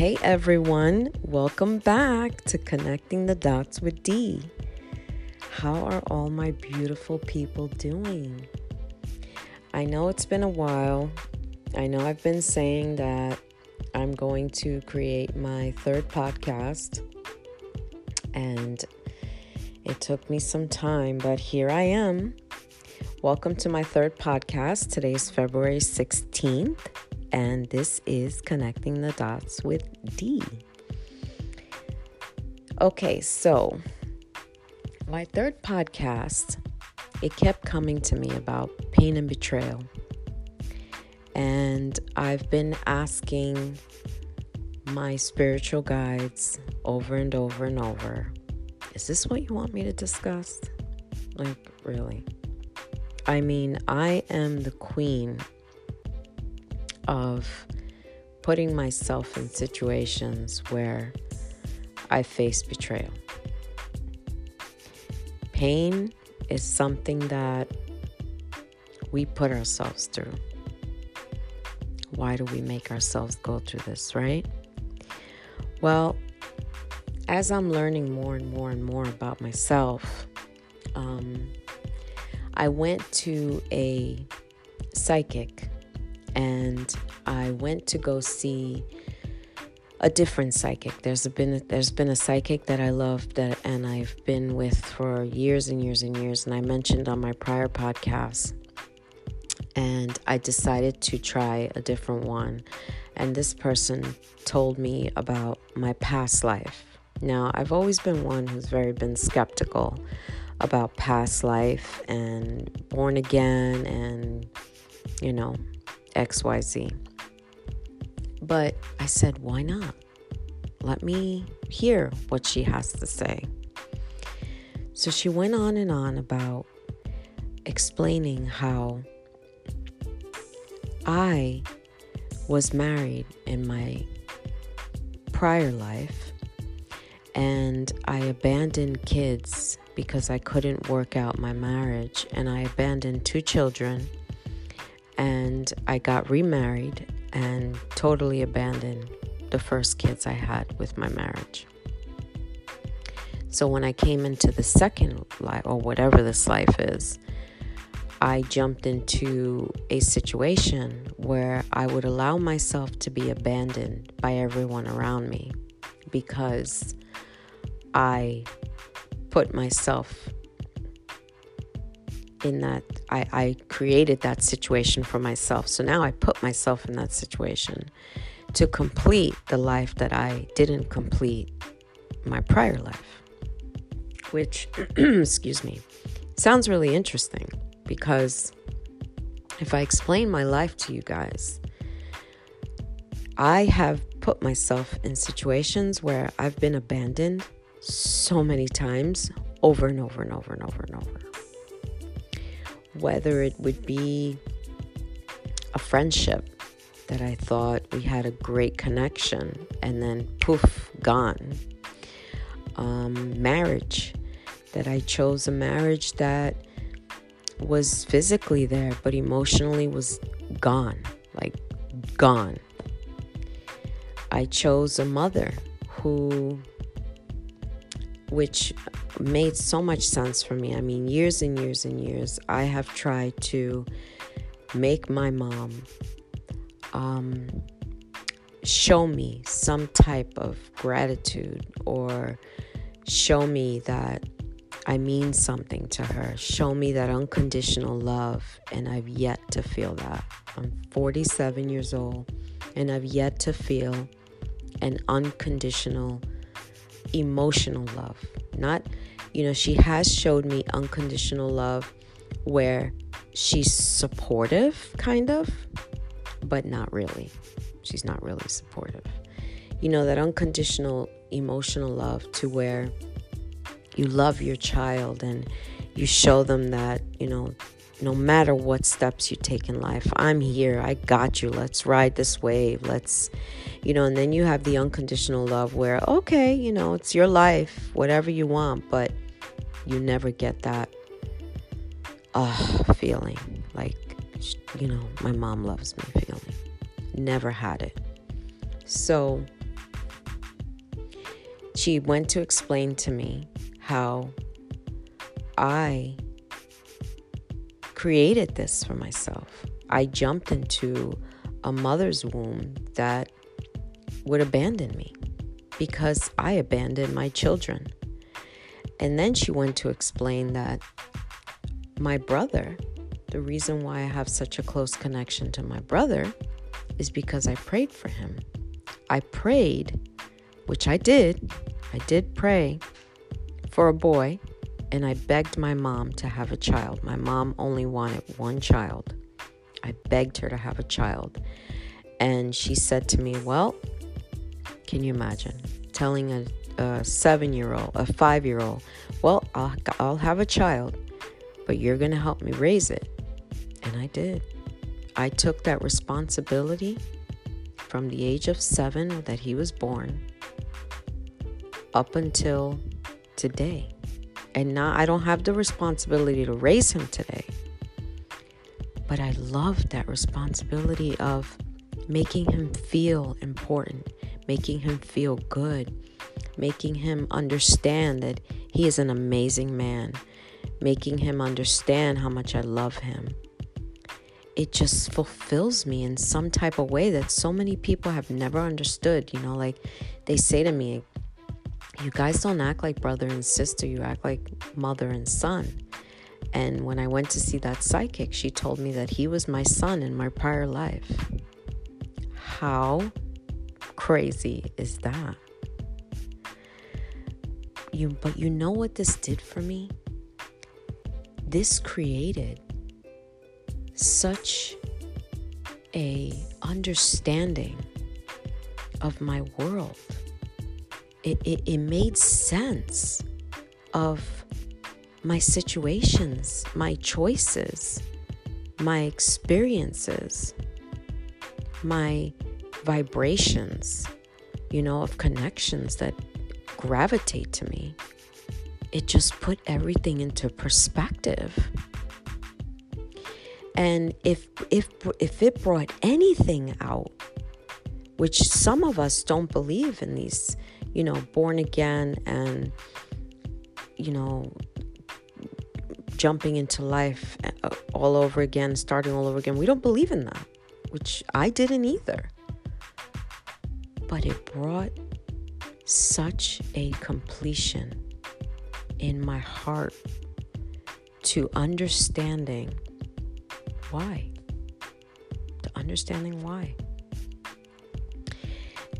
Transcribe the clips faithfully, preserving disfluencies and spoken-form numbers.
Hey everyone, welcome back to Connecting the Dots with D. How are all my beautiful people doing? I know it's been a while. I know I've been saying that I'm going to create my third podcast, and it took me some time, but here I am. Welcome to my third podcast. Today is February sixteenth. And this is Connecting the Dots with D. Okay, so my third podcast, it kept coming to me about pain and betrayal. And I've been asking my spiritual guides over and over and over, is this what you want me to discuss? Like, really? I mean, I am the queen of putting myself in situations where I face betrayal. Pain is something that we put ourselves through. Why do we make ourselves go through this, right? Well, as I'm learning more and more and more about myself, um, I went to a psychic. And I went to go see a different psychic. There's been there's been a psychic that I love that, and I've been with for years and years and years. And I mentioned on my prior podcast. And I decided to try a different one. And this person told me about my past life. Now, I've always been one who's very been skeptical about past life and born again and, you know, X Y Z. But I said, why not? Let me hear what she has to say. So she went on and on about explaining how I was married in my prior life and I abandoned kids because I couldn't work out my marriage, and I abandoned two children. And I got remarried and totally abandoned the first kids I had with my marriage. So when I came into the second life, or whatever this life is, I jumped into a situation where I would allow myself to be abandoned by everyone around me because I put myself in that, I, I created that situation for myself. So now I put myself in that situation to complete the life that I didn't complete my prior life, which, excuse me, sounds really interesting, because if I explain my life to you guys, I have put myself in situations where I've been abandoned so many times over and over and over and over and over. Whether it would be a friendship that I thought we had a great connection and then poof, gone. Um, marriage, that I chose a marriage that was physically there but emotionally was gone, like gone. I chose a mother who, which made so much sense for me. I mean, years and years and years, I have tried to make my mom um, show me some type of gratitude, or show me that I mean something to her, show me that unconditional love, and I've yet to feel that. I'm forty-seven years old, and I've yet to feel an unconditional emotional love. Not, you know, she has showed me unconditional love where she's supportive, kind of, but not really. She's not really supportive. You know, that unconditional emotional love to where you love your child and you show them that, you know, no matter what steps you take in life, I'm here, I got you, let's ride this wave, let's, you know. And then you have the unconditional love where, okay, you know, it's your life, whatever you want, but you never get that uh, feeling, like, you know, my mom loves me feeling. Never had it. So she went to explain to me how I created this for myself. I jumped into a mother's womb that would abandon me because I abandoned my children. And then she went to explain that my brother, the reason why I have such a close connection to my brother is because I prayed for him. I prayed, which I did. I did pray for a boy, and I begged my mom to have a child. My mom only wanted one child. I begged her to have a child. And she said to me, well, can you imagine telling a, a seven-year-old, a five-year-old, well, I'll, I'll have a child, but you're going to help me raise it. And I did. I took that responsibility from the age of seven that he was born up until today. And now I don't have the responsibility to raise him today. But I loved that responsibility of making him feel important, making him feel good, making him understand that he is an amazing man, making him understand how much I love him. It just fulfills me in some type of way that so many people have never understood. You know, like they say to me, you guys don't act like brother and sister, you act like mother and son. And when I went to see that psychic, she told me that he was my son in my prior life. How crazy is that? You, but you know what this did for me? This created such a understanding of my world. It, it, it made sense of my situations, my choices, my experiences, my vibrations, you know, of connections that gravitate to me. It just put everything into perspective. And if if if it brought anything out, which some of us don't believe in these, you know, born again and, you know, jumping into life all over again, starting all over again. We don't believe in that, which I didn't either. But it brought such a completion in my heart to understanding why, to understanding why.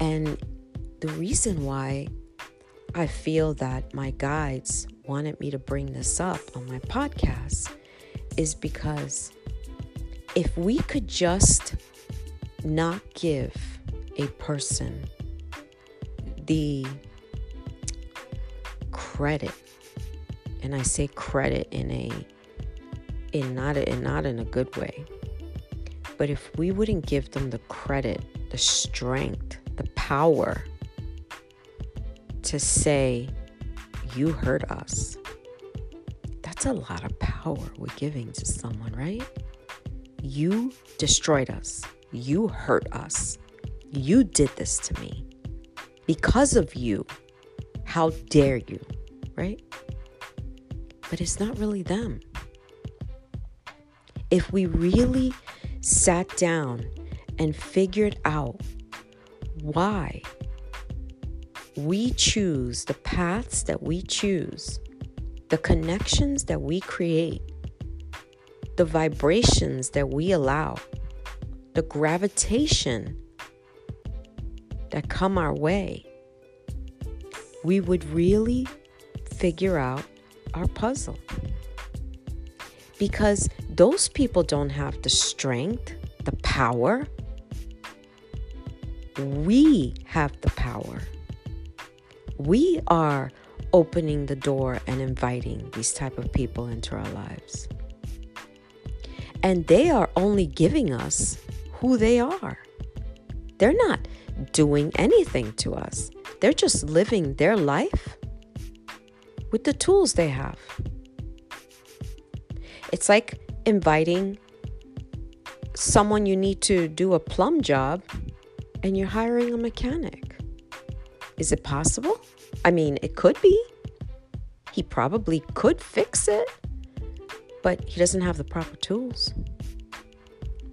And the reason why I feel that my guides wanted me to bring this up on my podcast is because if we could just not give a person the credit, and I say credit in a in not a, in not in a good way, but if we wouldn't give them the credit, the strength, the power to say, you hurt us. That's a lot of power we're giving to someone, right? You destroyed us. You hurt us. You did this to me. Because of you, how dare you, right? But it's not really them. If we really sat down and figured out why we choose the paths that we choose, the connections that we create, the vibrations that we allow, the gravitation that come our way, we would really figure out our puzzle. Because those people don't have the strength, the power. We have the power. We are opening the door and inviting these type of people into our lives. And they are only giving us who they are. They're not doing anything to us. They're just living their life with the tools they have. It's like inviting someone you need to do a plum job and you're hiring a mechanic. Is it possible? I mean, it could be. He probably could fix it, but he doesn't have the proper tools,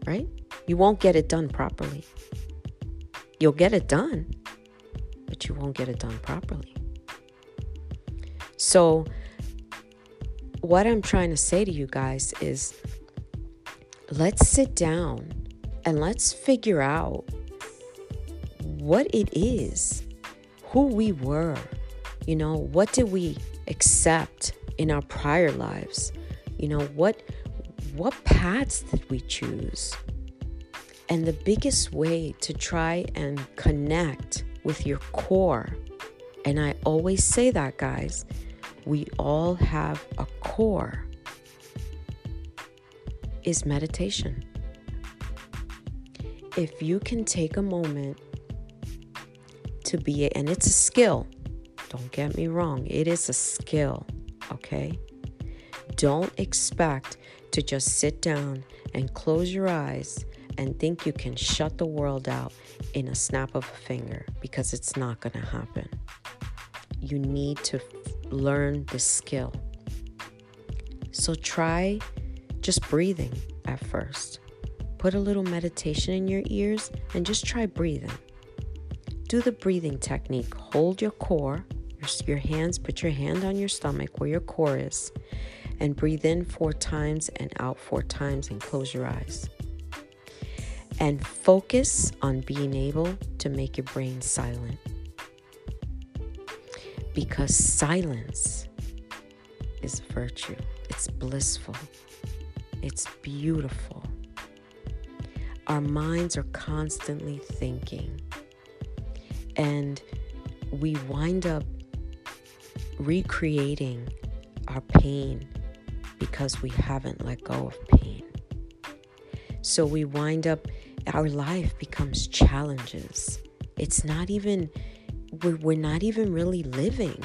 right? You won't get it done properly. You'll get it done, but you won't get it done properly. So what I'm trying to say to you guys is, let's sit down and let's figure out what it is, who we were, you know, what did we accept in our prior lives? You know, what what paths did we choose? And the biggest way to try and connect with your core, and I always say that, guys, we all have a core, is meditation. If you can take a moment to be, and it's a skill, don't get me wrong, it is a skill, okay? Don't expect to just sit down and close your eyes and think you can shut the world out in a snap of a finger, because it's not going to happen. You need to learn the skill. So try just breathing at first. Put a little meditation in your ears and just try breathing. Do the breathing technique. Hold your core, your, your hands, put your hand on your stomach where your core is, and breathe in four times and out four times and close your eyes. And focus on being able to make your brain silent. Because silence is virtue. It's blissful. It's beautiful. Our minds are constantly thinking. And we wind up recreating our pain because we haven't let go of pain. So we wind up, our life becomes challenges. It's not even, we're, we're not even really living.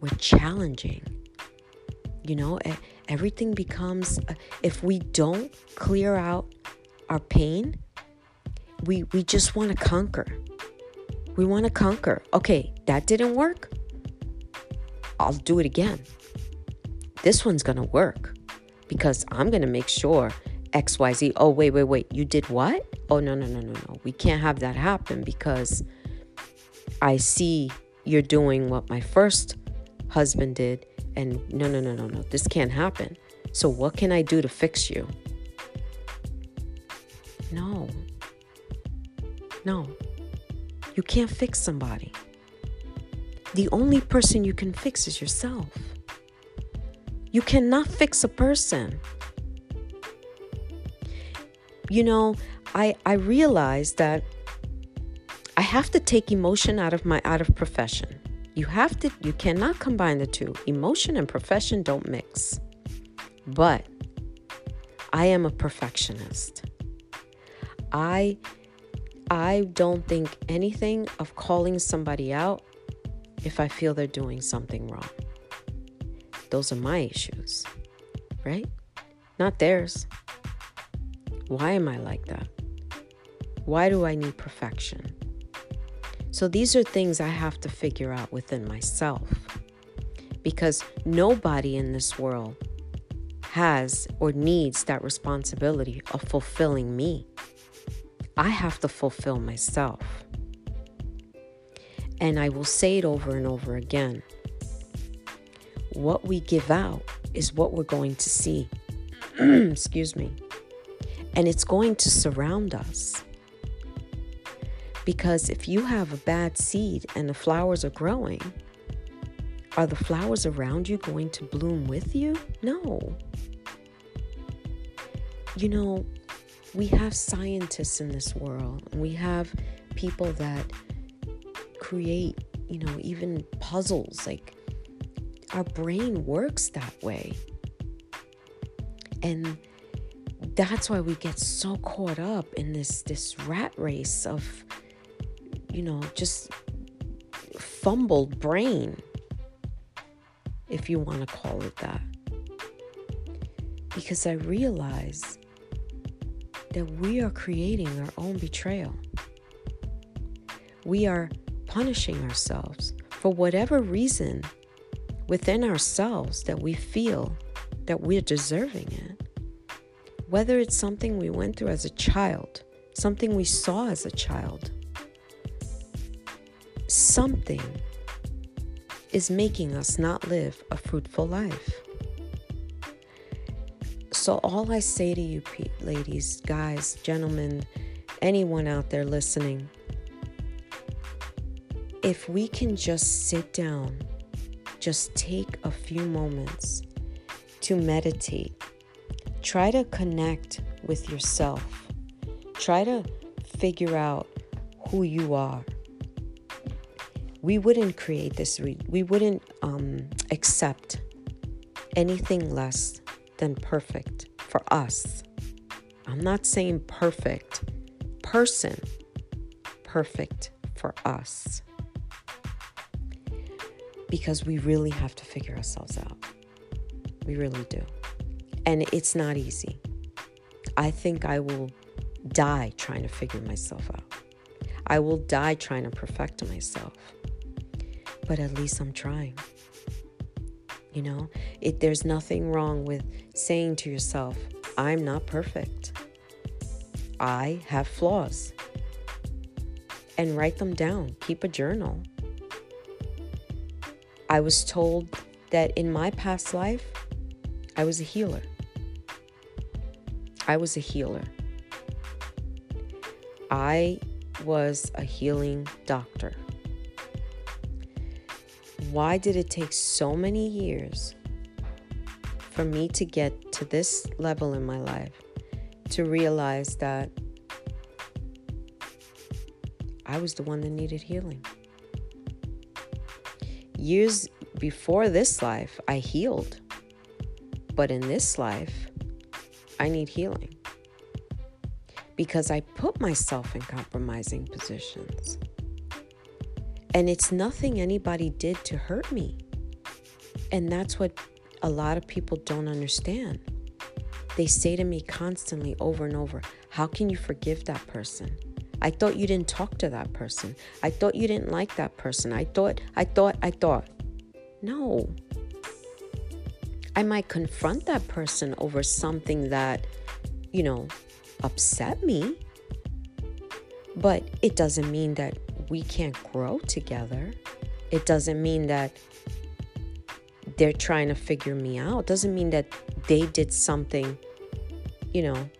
We're challenging. You know, everything becomes, if we don't clear out our pain, we, we just want to conquer. We want to conquer. Okay, that didn't work. I'll do it again. This one's going to work because I'm going to make sure X Y Z. Oh, wait, wait, wait. You did what? Oh, no, no, no, no, no. We can't have that happen because I see you're doing what my first husband did. And no, no, no, no, no. This can't happen. So what can I do to fix you? No. No. You can't fix somebody. The only person you can fix is yourself. You cannot fix a person. You know, I, I realized that I have to take emotion out of my out of profession. You have to, you cannot combine the two. Emotion and profession don't mix. But I am a perfectionist. I I don't think anything of calling somebody out if I feel they're doing something wrong. Those are my issues, right? Not theirs. Why am I like that? Why do I need perfection? So these are things I have to figure out within myself, because nobody in this world has or needs that responsibility of fulfilling me. I have to fulfill myself. And I will say it over and over again. What we give out is what we're going to see. Excuse me. And it's going to surround us. Because if you have a bad seed and the flowers are growing, are the flowers around you going to bloom with you? No. You know, we have scientists in this world. We have people that create, you know, even puzzles. Like, our brain works that way. And that's why we get so caught up in this, this rat race of, you know, just fumbled brain, if you want to call it that. Because I realize that we are creating our own betrayal. We are punishing ourselves for whatever reason within ourselves that we feel that we're deserving it. Whether it's something we went through as a child, something we saw as a child, something is making us not live a fruitful life. So all I say to you, ladies, guys, gentlemen, anyone out there listening, if we can just sit down, just take a few moments to meditate, try to connect with yourself, try to figure out who you are. We wouldn't create this, re- we wouldn't um, accept anything less than perfect for us. I'm not saying perfect person, perfect for us. Because we really have to figure ourselves out. We really do. And it's not easy. I think I will die trying to figure myself out. I will die trying to perfect myself. But at least I'm trying. You know, it, there's nothing wrong with saying to yourself, I'm not perfect. I have flaws. And write them down. Keep a journal. I was told that in my past life, I was a healer. I was a healer. I was a healing doctor. Why did it take so many years for me to get to this level in my life to realize that I was the one that needed healing? Years before this life, I healed. But in this life, I need healing. Because I put myself in compromising positions. And it's nothing anybody did to hurt me. And that's what a lot of people don't understand. They say to me constantly over and over, how can you forgive that person? I thought you didn't talk to that person. I thought you didn't like that person. I thought, I thought, I thought. No. I might confront that person over something that, you know, upset me. But it doesn't mean that we can't grow together. It doesn't mean that they're trying to figure me out. It doesn't mean that they did something, you know,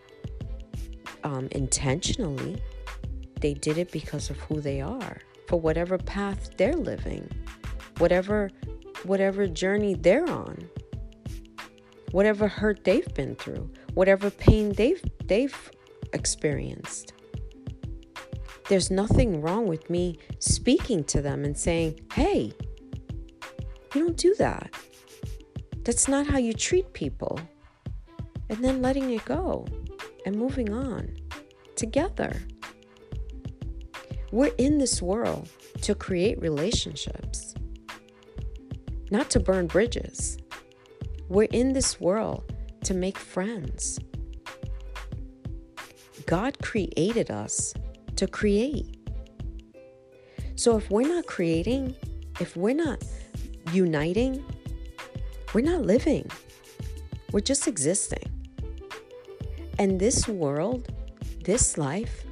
um, intentionally. They did it because of who they are, for whatever path they're living, whatever, whatever journey they're on, whatever hurt they've been through, whatever pain they've, they've experienced. There's nothing wrong with me speaking to them and saying, hey, you don't do that. That's not how you treat people. And then letting it go and moving on together. We're in this world to create relationships, not to burn bridges. We're in this world to make friends. God created us to create. So if we're not creating, if we're not uniting, we're not living. We're just existing. And this world, this life,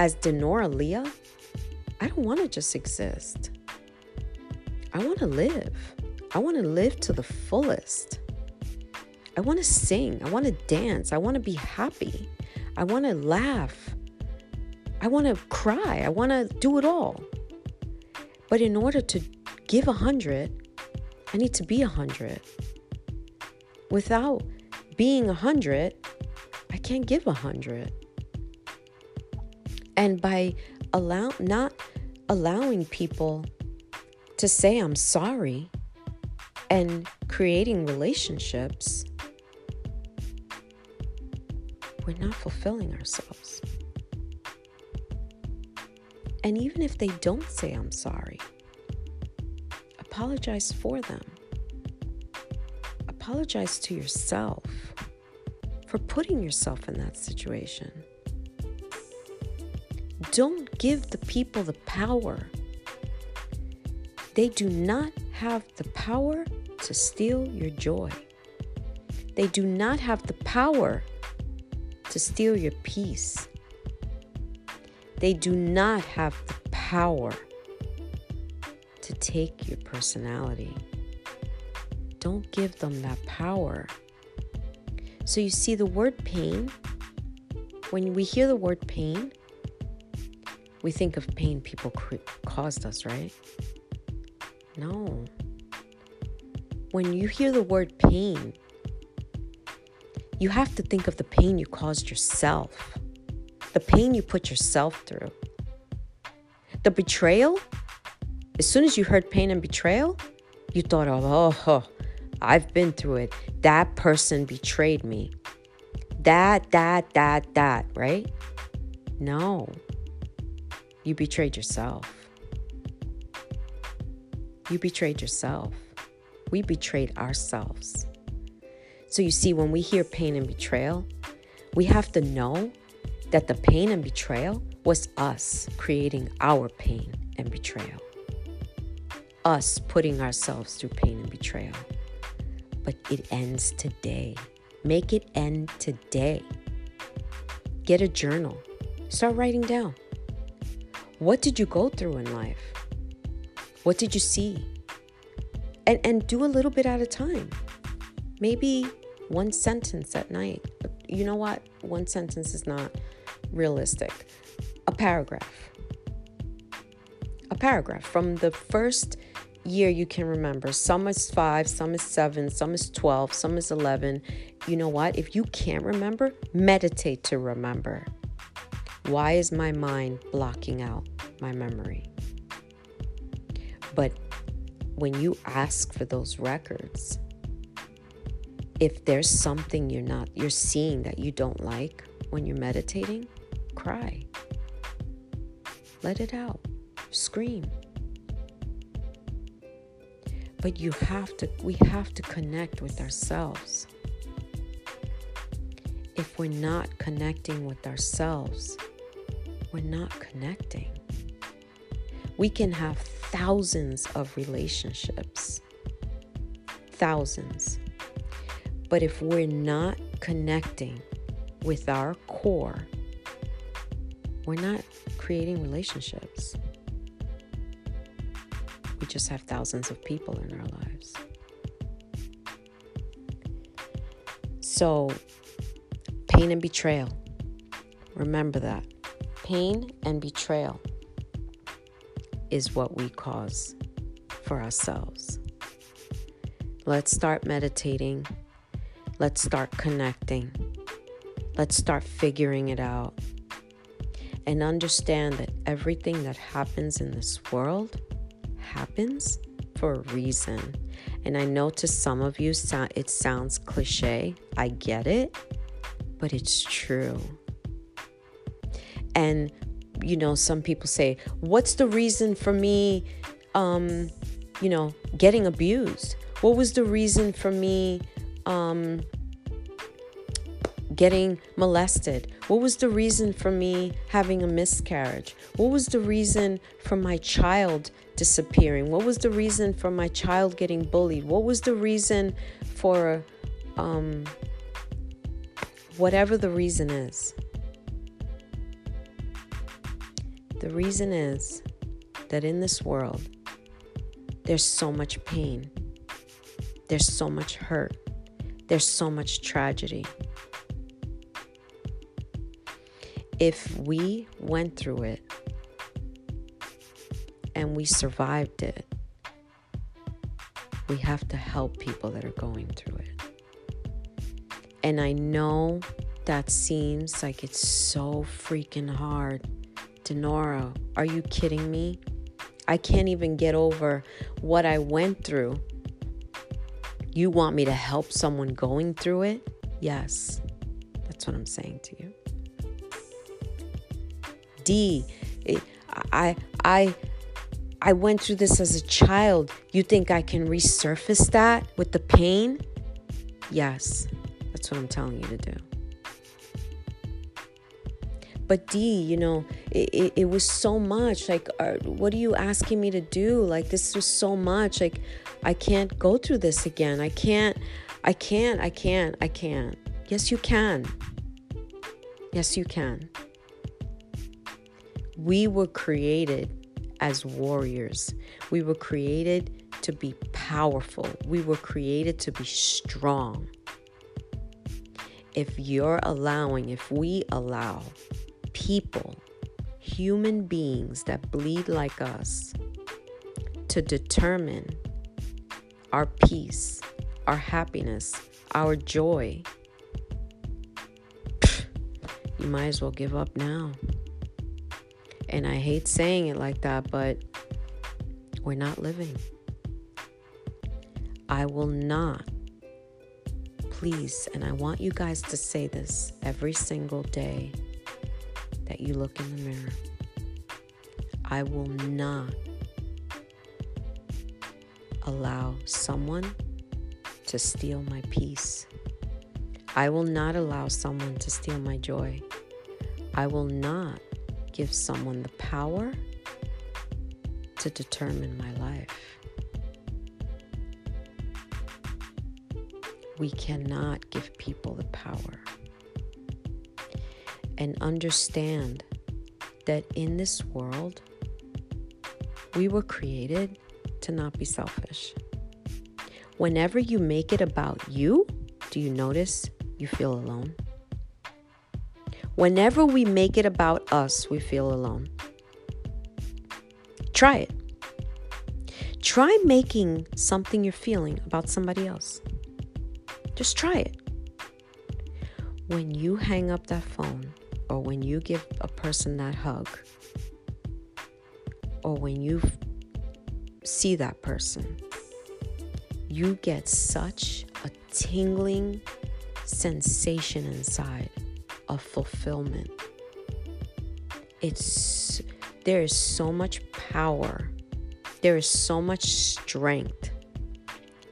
as Denora Leah, I don't want to just exist. I want to live. I want to live to the fullest. I want to sing. I want to dance. I want to be happy. I want to laugh. I want to cry. I want to do it all. But in order to give one hundred, I need to be one hundred. Without being one hundred, I can't give one hundred. And by allow, not allowing people to say I'm sorry and creating relationships, we're not fulfilling ourselves. And even if they don't say I'm sorry, apologize for them. Apologize to yourself for putting yourself in that situation. Don't give the people the power They do not have the power to steal your joy. They do not have the power to steal your peace. They do not have the power to take your personality. Don't give them that power. So you see, the word pain, when we hear the word pain, we think of pain people caused us, right? No. When you hear the word pain, you have to think of the pain you caused yourself, the pain you put yourself through. The betrayal, as soon as you heard pain and betrayal, you thought of, oh, I've been through it. That person betrayed me. That, that, that, that, right? No. You betrayed yourself. You betrayed yourself. We betrayed ourselves. So you see, when we hear pain and betrayal, we have to know that the pain and betrayal was us creating our pain and betrayal. Us putting ourselves through pain and betrayal. But it ends today. Make it end today. Get a journal. Start writing down. What did you go through in life? What did you see? And, and do a little bit at a time. Maybe one sentence at night. You know what? One sentence is not realistic. A paragraph. A paragraph from the first year you can remember. Some is five, some is seven, some is twelve, some is eleven. You know what? If you can't remember, meditate to remember. Why is my mind blocking out my memory? But when you ask for those records, if there's something you're not, you're seeing that you don't like when you're meditating, cry. Let it out. Scream. But you have to, we have to connect with ourselves. If we're not connecting with ourselves, we're not connecting. We can have thousands of relationships. Thousands. But if we're not connecting with our core, we're not creating relationships. We just have thousands of people in our lives. So, pain and betrayal. Remember that. Pain and betrayal is what we cause for ourselves. Let's start meditating. Let's start connecting. Let's start figuring it out. And understand that everything that happens in this world happens for a reason. And I know to some of you it sounds cliche. I get it. But it's true. And, you know, some people say, what's the reason for me, um, you know, getting abused? What was the reason for me Um, getting molested? What was the reason for me having a miscarriage? What was the reason for my child disappearing? What was the reason for my child getting bullied? What was the reason for um, whatever the reason is? The reason is that in this world, there's so much pain. There's so much hurt. There's so much tragedy. If we went through it and we survived it, we have to help people that are going through it. And I know that seems like it's so freaking hard. Denora, are you kidding me? I can't even get over what I went through. You want me to help someone going through it? Yes. That's what I'm saying to you. D, it, I, I, I went through this as a child. You think I can resurface that with the pain? Yes. That's what I'm telling you to do. But D, you know, it, it, it was so much. Like, are, what are you asking me to do? Like, this was so much. Like, I can't go through this again. I can't, I can't, I can't, I can't. Yes, you can. Yes, you can. We were created as warriors. We were created to be powerful. We were created to be strong. If you're allowing, if we allow people, human beings that bleed like us, to determine our peace, our happiness, our joy, you might as well give up now. And I hate saying it like that, but we're not living. I will not. Please, and I want you guys to say this every single day that you look in the mirror. I will not allow someone to steal my peace. I will not allow someone to steal my joy. I will not give someone the power to determine my life. We cannot give people the power. And understand that in this world, we were created to not be selfish. Whenever you make it about you, do you notice you feel alone? Whenever we make it about us, we feel alone. Try it. Try making something you're feeling about somebody else. Just try it. When you hang up that phone, or when you give a person that hug, or when you f- see that person, you get such a tingling sensation inside of fulfillment. It's, there is so much power. There is so much strength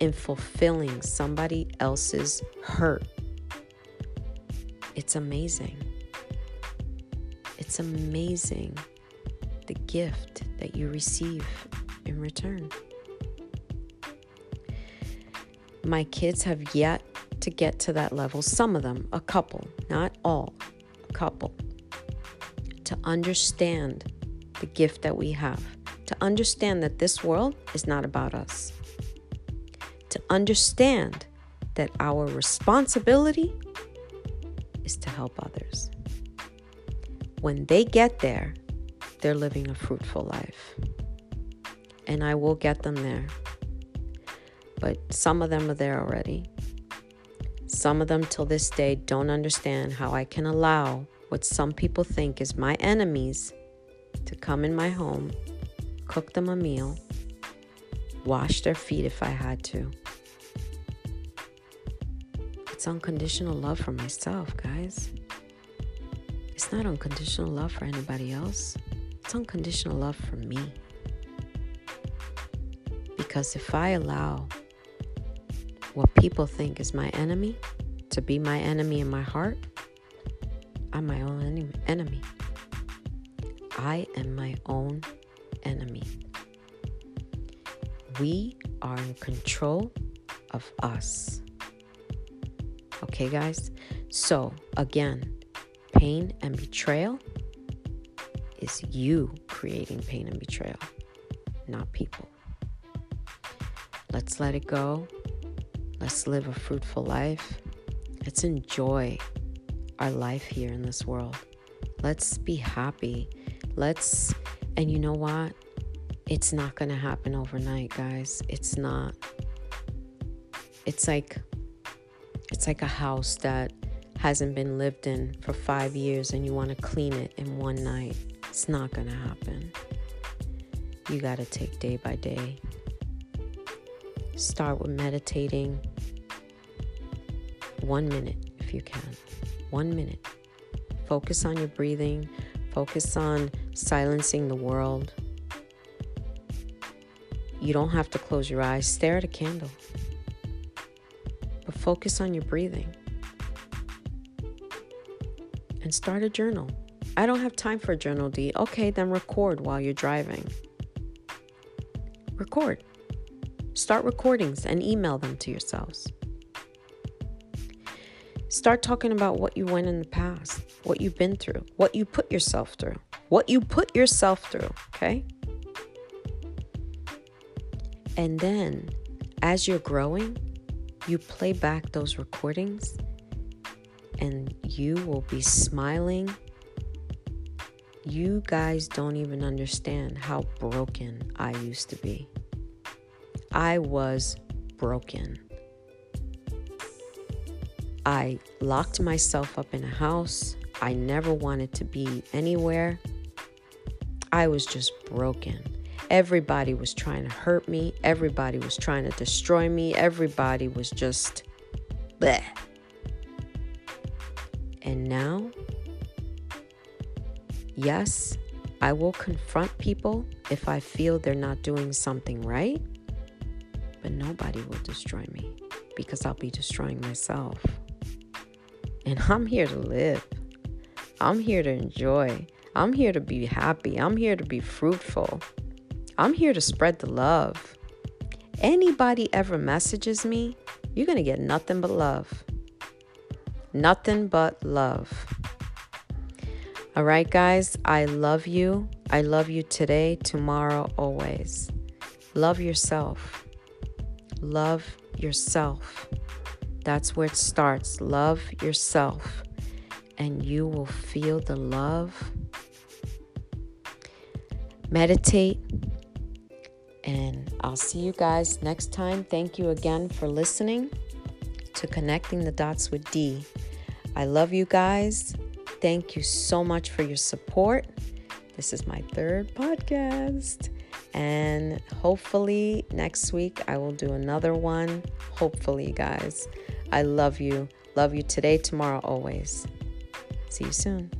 in fulfilling somebody else's hurt. It's amazing. It's amazing the gift that you receive in return. My kids have yet to get to that level. Some of them, a couple, not all, a couple. To understand the gift that we have. To understand that this world is not about us. To understand that our responsibility is to help others. When they get there, they're living a fruitful life. And I will get them there. But some of them are there already. Some of them till this day don't understand how I can allow what some people think is my enemies to come in my home, cook them a meal, wash their feet if I had to. It's unconditional love for myself, guys. It's not unconditional love for anybody else. It's unconditional love for me. Because if I allow what people think is my enemy to be my enemy in my heart, I'm my own enemy. I am my own enemy. We are in control of us. Okay, guys? So, again, pain and betrayal is you creating pain and betrayal, not people. Let's let it go. Let's live a fruitful life. Let's enjoy our life here in this world. Let's be happy. Let's, and you know what? It's not going to happen overnight, guys. It's not. It's like, it's like a house that hasn't been lived in for five years and you want to clean it in one night. It's not going to happen. You got to take day by day. Start with meditating. One minute if you can. One minute. Focus on your breathing. Focus on silencing the world. You don't have to close your eyes. Stare at a candle. But focus on your breathing. And start a journal. I don't have time for journal, D. Okay, then record while you're driving. Record. Start recordings and email them to yourselves. Start talking about what you went in the past, what you've been through, what you put yourself through, what you put yourself through, okay? And then, as you're growing, you play back those recordings and you will be smiling. You guys don't even understand how broken I used to be. I was broken. I locked myself up in a house. I never wanted to be anywhere. I was just broken. Everybody was trying to hurt me. Everybody was trying to destroy me. Everybody was just bleh. And now, yes, I will confront people if I feel they're not doing something right, but nobody will destroy me because I'll be destroying myself. And I'm here to live. I'm here to enjoy. I'm here to be happy. I'm here to be fruitful. I'm here to spread the love. Anybody ever messages me, you're going to get nothing but love. Nothing but love. All right, guys, I love you. I love you today, tomorrow, always. Love yourself. Love yourself. That's where it starts. Love yourself. And you will feel the love. Meditate. And I'll see you guys next time. Thank you again for listening to Connecting the Dots with D. I love you guys. Thank you so much for your support. This is my third podcast. And hopefully next week I will do another one. Hopefully, guys. I love you. Love you today, tomorrow, always. See you soon.